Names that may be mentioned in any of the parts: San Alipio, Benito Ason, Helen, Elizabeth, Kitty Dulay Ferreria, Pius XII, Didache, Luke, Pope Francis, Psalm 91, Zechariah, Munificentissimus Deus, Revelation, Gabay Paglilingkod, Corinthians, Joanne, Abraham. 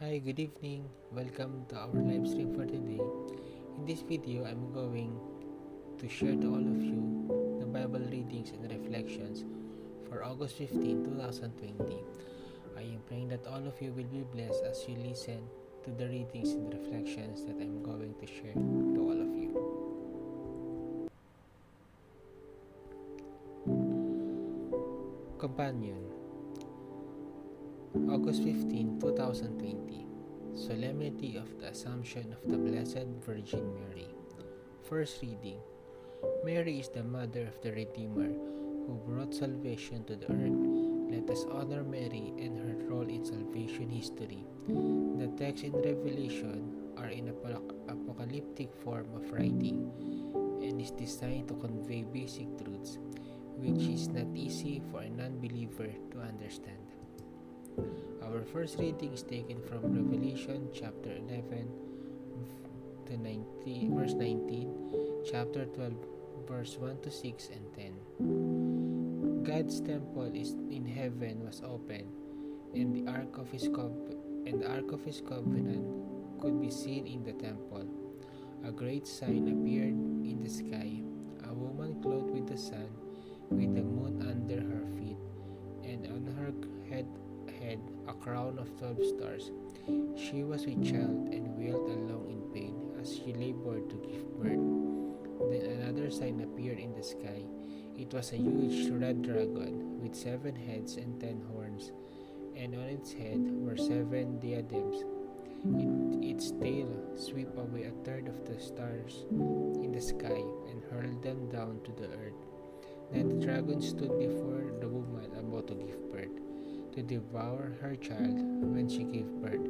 Hi, good evening. Welcome to our live stream for today. In this video, I'm going to share to all of you the Bible readings and reflections for August 15, 2020. I am praying that all of you will be blessed as you listen to the readings and reflections that I'm going to share to all of you. Companion, August 15, 2020, Solemnity of the Assumption of the Blessed Virgin Mary. First reading, Mary is the mother of the Redeemer who brought salvation to the earth. Let us honor Mary and her role in salvation history. The texts in Revelation are in apocalyptic form of writing and is designed to convey basic truths, which is not easy for a non-believer to understand. Our first reading is taken from Revelation chapter 11 to 19, verse 19, chapter 12, verse 1 to 6 and 10. God's temple in heaven was open, and the ark of his covenant could be seen in the temple. A great sign appeared in the sky, a woman clothed with the sun, with the moon under her feet, and on her head a crown of 12 stars. She was with child and wailed along in pain as she labored to give birth. Then another sign appeared in the sky. It was a huge red dragon with 7 heads and 10 horns, and on its head were 7 diadems. Its tail swept away a third of the stars in the sky and hurled them down to the earth. Then the dragon stood before the woman about to give birth, to devour her child. When she gave birth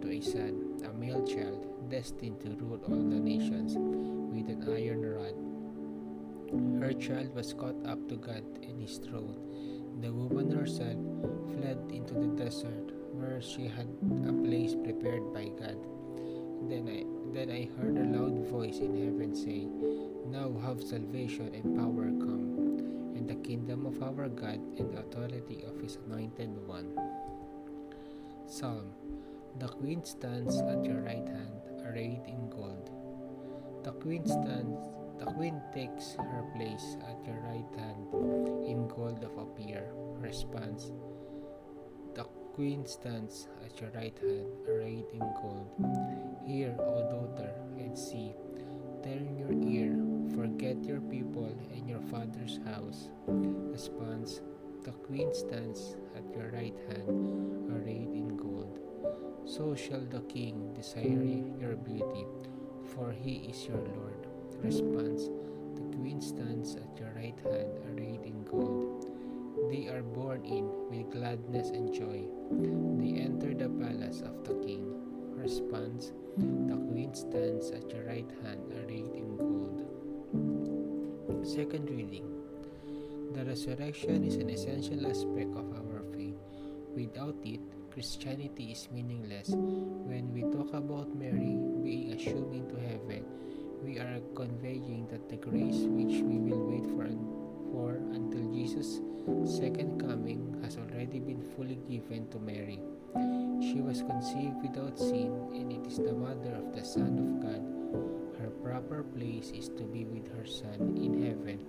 to a son, a male child, destined to rule all the nations with an iron rod. Her child was caught up to God and his throne. The woman herself fled into the desert, where she had a place prepared by God. Then I heard a loud voice in heaven say, "Now have salvation and power come, and the kingdom of our God and the authority of his anointed one." Psalm. The Queen stands at your right hand, arrayed in gold. The Queen takes her place at your right hand in gold of a peer. Response. The Queen stands at your right hand, arrayed in gold. Hear, O daughter, and see. Turn your ear, forget your people and your father's house. Response. The Queen stands at your right hand, arrayed in gold. So shall the King desire your beauty, for he is your Lord. Response. The Queen stands at your right hand, arrayed in gold. They are borne in with gladness and joy. They enter the palace of the King. Response. The Queen stands at your right hand, arrayed in gold. Second reading. The resurrection is an essential aspect of our faith. Without it, Christianity is meaningless. When we talk about Mary being assumed into heaven, we are conveying that the grace which we will wait for until Jesus' second coming has already been fully given to Mary. She was conceived without sin, and it is the mother of the Son of God. Her proper place is to be with her Son in heaven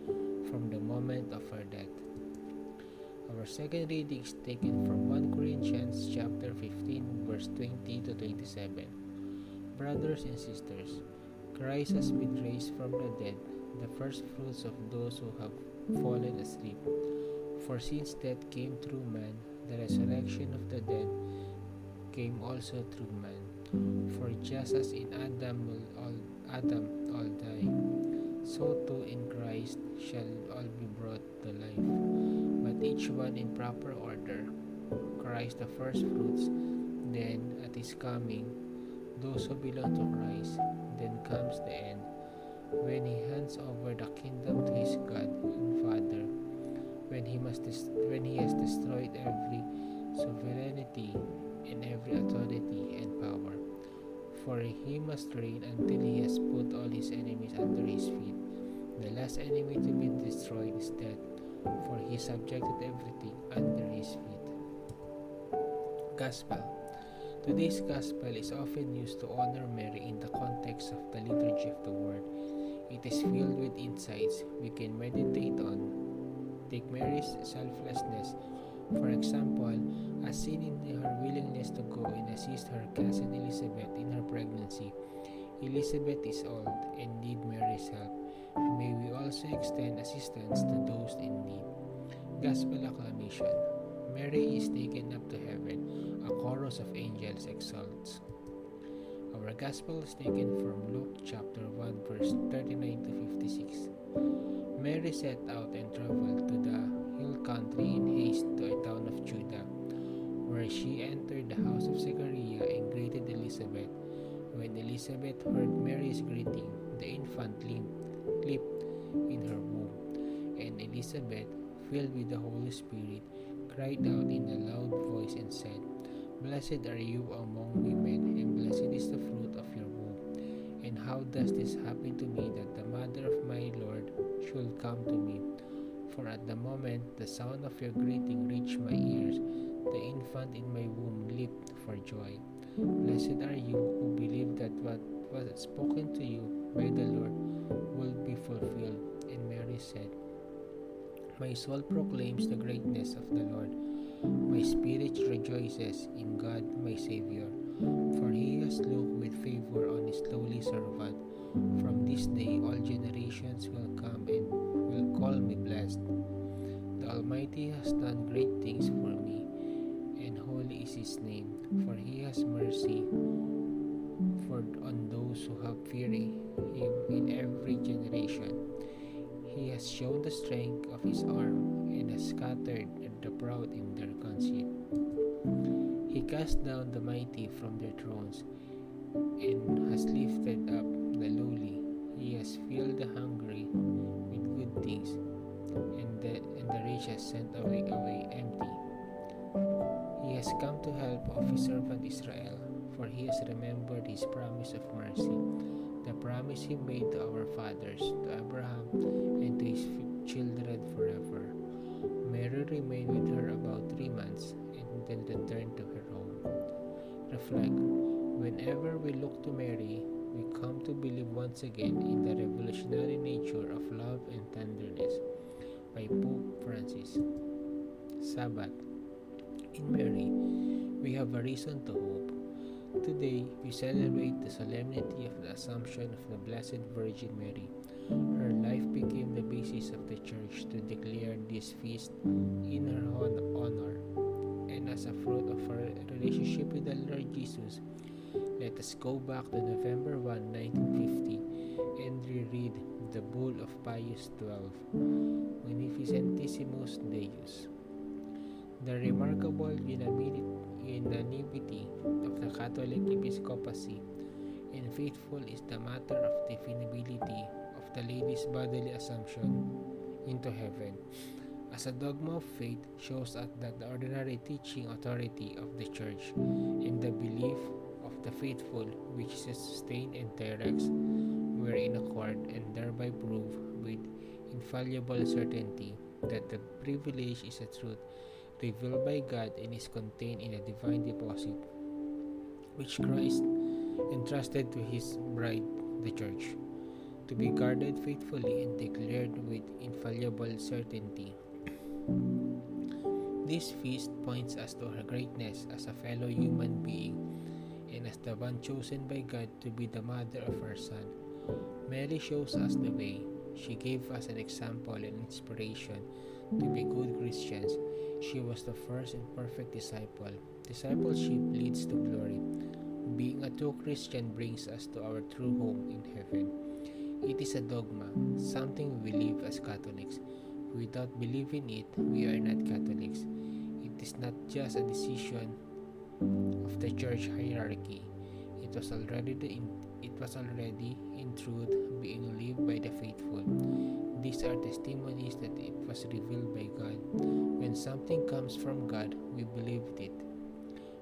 from the moment of her death. Our second reading is taken from 1 Corinthians chapter 15, verse 20 to 27. Brothers and sisters, Christ has been raised from the dead, the first fruits of those who have fallen asleep. For since death came through man, the resurrection of the dead came also through man. For just as in Adam all die, so too in Christ shall all be brought to life, but each one in proper order. Christ the first fruits, then at his coming, those who belong to Christ, then comes the end, when he hands over the kingdom to his God and Father, when he has destroyed every sovereignty and every authority and power. For he must reign until he has put all his enemies under his feet. The last enemy to be destroyed is death, for he subjected everything under his feet. Gospel. Today's Gospel is often used to honor Mary in the context of the liturgy of the Word. It is filled with insights we can meditate on. Take Mary's selflessness, for example, as seen in her willingness to go and assist her cousin Elizabeth in her pregnancy. Elizabeth is old and need Mary's help. May we also extend assistance to those in need. Gospel Acclamation. Mary is taken up to heaven. A chorus of angels exalts. Our Gospel is taken from Luke chapter 1 verse 39 to 56. Mary set out and traveled to the hill country in haste to a town of Judah, where she entered the house of Zechariah and greeted Elizabeth. When Elizabeth heard Mary's greeting, the infant leaped in her womb, and Elizabeth, filled with the Holy Spirit, cried out in a loud voice and said, "Blessed are you among women, and blessed is the fruit of your womb. And how does this happen to me, that the mother of my Lord should come to me? For at the moment the sound of your greeting reached my ears, the infant in my womb leaped for joy. Blessed are you who believe that what was spoken to you by the Lord will be fulfilled." And Mary said, "My soul proclaims the greatness of the Lord. My spirit rejoices in God my Savior, for he has looked with favor on his lowly servant. From this day all generations will come and will call me blessed. The Almighty has done great things for me, and holy is his name, for he has mercy on those who have feared him in every generation. He has shown the strength of his arm, and has scattered the proud in their conceit. He cast down the mighty from their thrones, and has lifted up the lowly. He has filled the hungry with good things, and the rich has sent away empty. He has come to help of his servant Israel, for he has remembered his promise of mercy, the promise he made to our fathers, to Abraham, and to his children forever." Mary remained with her about 3 months and then returned to her home. Reflect. Whenever we look to Mary, we come to believe once again in the revolutionary nature of love and tenderness. By Pope Francis. Sabbath. In Mary, we have a reason to hope. Today, we celebrate the solemnity of the Assumption of the Blessed Virgin Mary. Her life became the basis of the Church to declare this feast in her honor, and as a fruit of her relationship with the Lord Jesus. Let us go back to November 1, 1950, and reread the Bull of Pius XII, Munificentissimus Deus. The remarkable unanimity of the Catholic episcopacy and faithful is the matter of definability of the lady's bodily assumption into heaven, as a dogma of faith shows us that the ordinary teaching authority of the Church and the belief of the faithful, which is sustained and directs, were in accord, and thereby prove with infallible certainty that the privilege is a truth revealed by God and is contained in a divine deposit, which Christ entrusted to his bride, the Church, to be guarded faithfully and declared with infallible certainty. This feast points us to her greatness as a fellow human being and as the one chosen by God to be the mother of her Son. Mary shows us the way. She gave us an example and inspiration to be good Christians, She was the first and perfect disciple. Discipleship leads to glory. Being a true Christian brings us to our true home in heaven. It is a dogma, something we live as Catholics. Without believing it, we are not Catholics. It is not just a decision of the church hierarchy. It was already in truth being lived by the faithful. These are testimonies that it was revealed by God. When something comes from God, we believed it.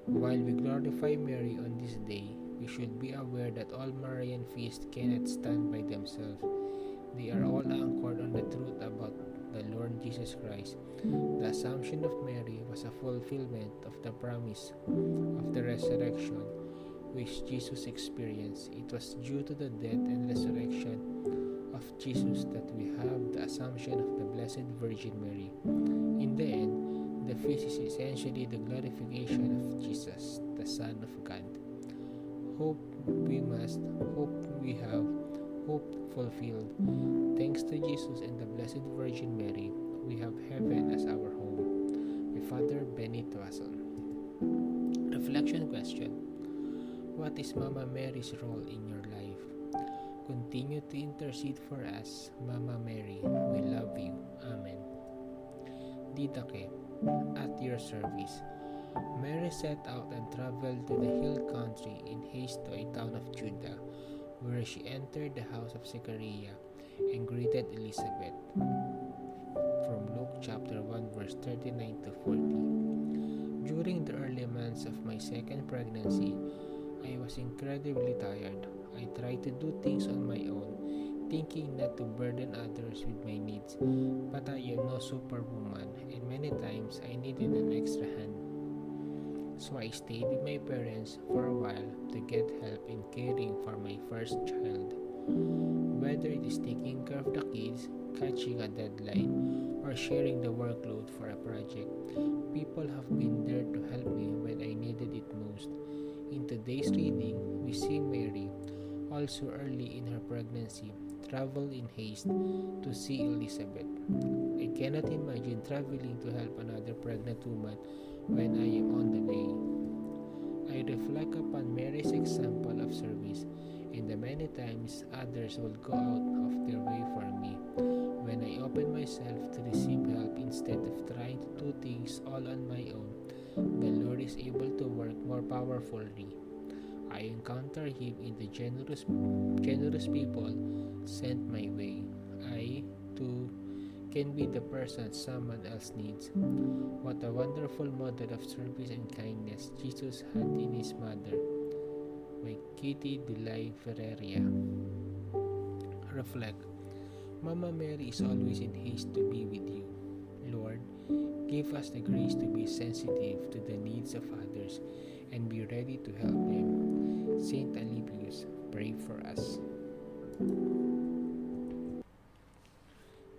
While we glorify Mary on this day, we should be aware that all Marian feasts cannot stand by themselves. They are all anchored on the truth about the Lord Jesus Christ. The Assumption of Mary was a fulfillment of the promise of the resurrection which Jesus experienced. It was due to the death and resurrection of Jesus that we have the Assumption of the Blessed Virgin Mary. In the end, the feast is essentially the glorification of Jesus, the Son of God. Hope fulfilled. Thanks to Jesus and the Blessed Virgin Mary, we have heaven as our home. By Father Benito Ason. Reflection question: what is Mama Mary's role in your life? Continue to intercede for us, Mama Mary. We love you. Amen. Didache, at your service. Mary set out and traveled to the hill country in haste to a town of Judah, where she entered the house of Zechariah and greeted Elizabeth. From Luke chapter 1 verse 39 to 40. During the early months of my second pregnancy, I was incredibly tired. I tried to do things on my own, thinking not to burden others with my needs. But I am no superwoman, and many times I needed an extra hand. So I stayed with my parents for a while to get help in caring for my first child. Whether it is taking care of the kids, catching a deadline, or sharing the workload for a project, people have been there to help me when I needed it most. In today's reading, we see Mary, also early in her pregnancy, travel in haste to see Elizabeth. I cannot imagine traveling to help another pregnant woman when I am on the way. I reflect upon Mary's example of service and the many times others will go out of their way for me. When I open myself to receive help instead of trying to do things all on my own, the Lord is able to work more powerfully. I encounter Him in the generous people sent my way. I, too, can be the person someone else needs. What a wonderful model of service and kindness Jesus had in His mother, by Kitty Dulay Ferreria. Reflect. Mama Mary is always in haste to be with you. Lord, give us the grace to be sensitive to the needs of others and be ready to help them. Saint Alipio, pray for us.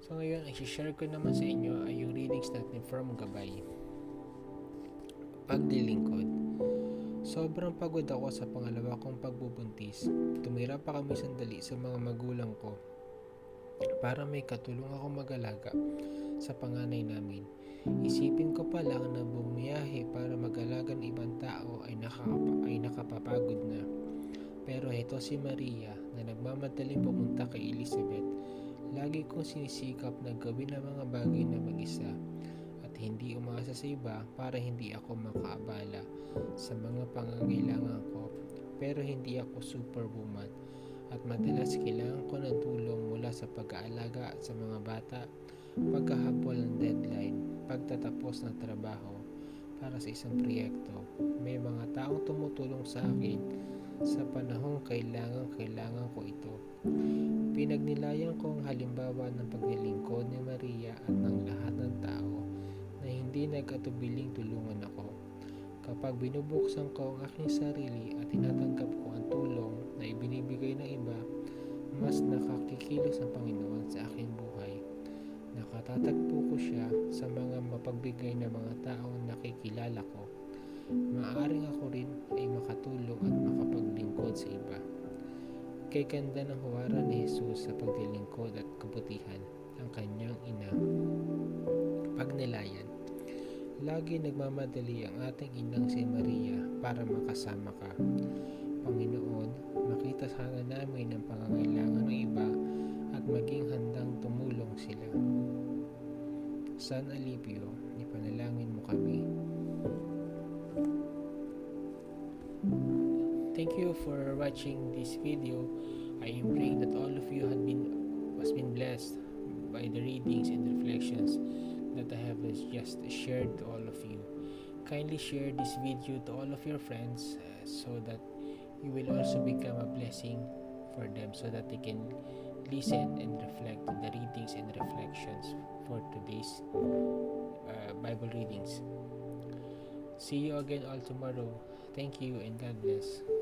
So ngayon, i-share ko naman sa inyo ay yung readings natin from Gabay Paglilingkod. Sobrang pagod ako sa pangalawa kong pagbubuntis. Tumira pa kami sandali sa mga magulang ko para may katulong akong mag-alaga sa panganay namin. Isipin ko pa lang na bumiyahe para mag-alaga ng ibang tao ay nakapapagod na. Pero ito si Maria na nagmamadaling pumunta kay Elizabeth. Lagi kong sinisikap na gawin ang mga bagay na mag-isa at hindi umaasa sa iba para hindi ako makaabala sa mga pangangailangan ko. Pero hindi ako superwoman at madalas kailangan ko ng tulong mula sa pag-aalaga at sa mga bata, pagkahabol ng deadline, pagtatapos ng trabaho para sa isang proyekto. May mga taong tumutulong sa akin sa panahong kailangan ko ito. Pinagnilayan ko ang halimbawa ng paglilingkod ni Maria at ng lahat ng tao na hindi nagkatubiling tulungan ako. Kapag binubuksan ko ang aking sarili at tinatanggap ko ang tulong na ibinibigay ng iba, mas nakakikilos ang Panginoon sa aking buhay. Nakatatagpo ko siya sa mga mapagbigay na mga taong nakikilala ko. Maaaring ako rin ay makatulong at makapaglingkod sa iba. Kay ganda ng huwaran ni Jesus sa paglilingkod at kabutihan ng kanyang ina. Pagnilayan. Lagi nagmamadali ang ating inang si Maria para makasama ka. Panginoon, makita sana namin ang pangangailangan ng iba at maging handang tumulong sila. San Alipio, ipanalangin mo kami. Thank you for watching this video. I am praying that all of you has been blessed by the readings and reflections that I have just shared to all of you. Kindly share this video to all of your friends so that you will also become a blessing for them, so that they can listen and reflect on the readings and reflections for today's Bible readings. See you again all tomorrow. Thank you and God bless.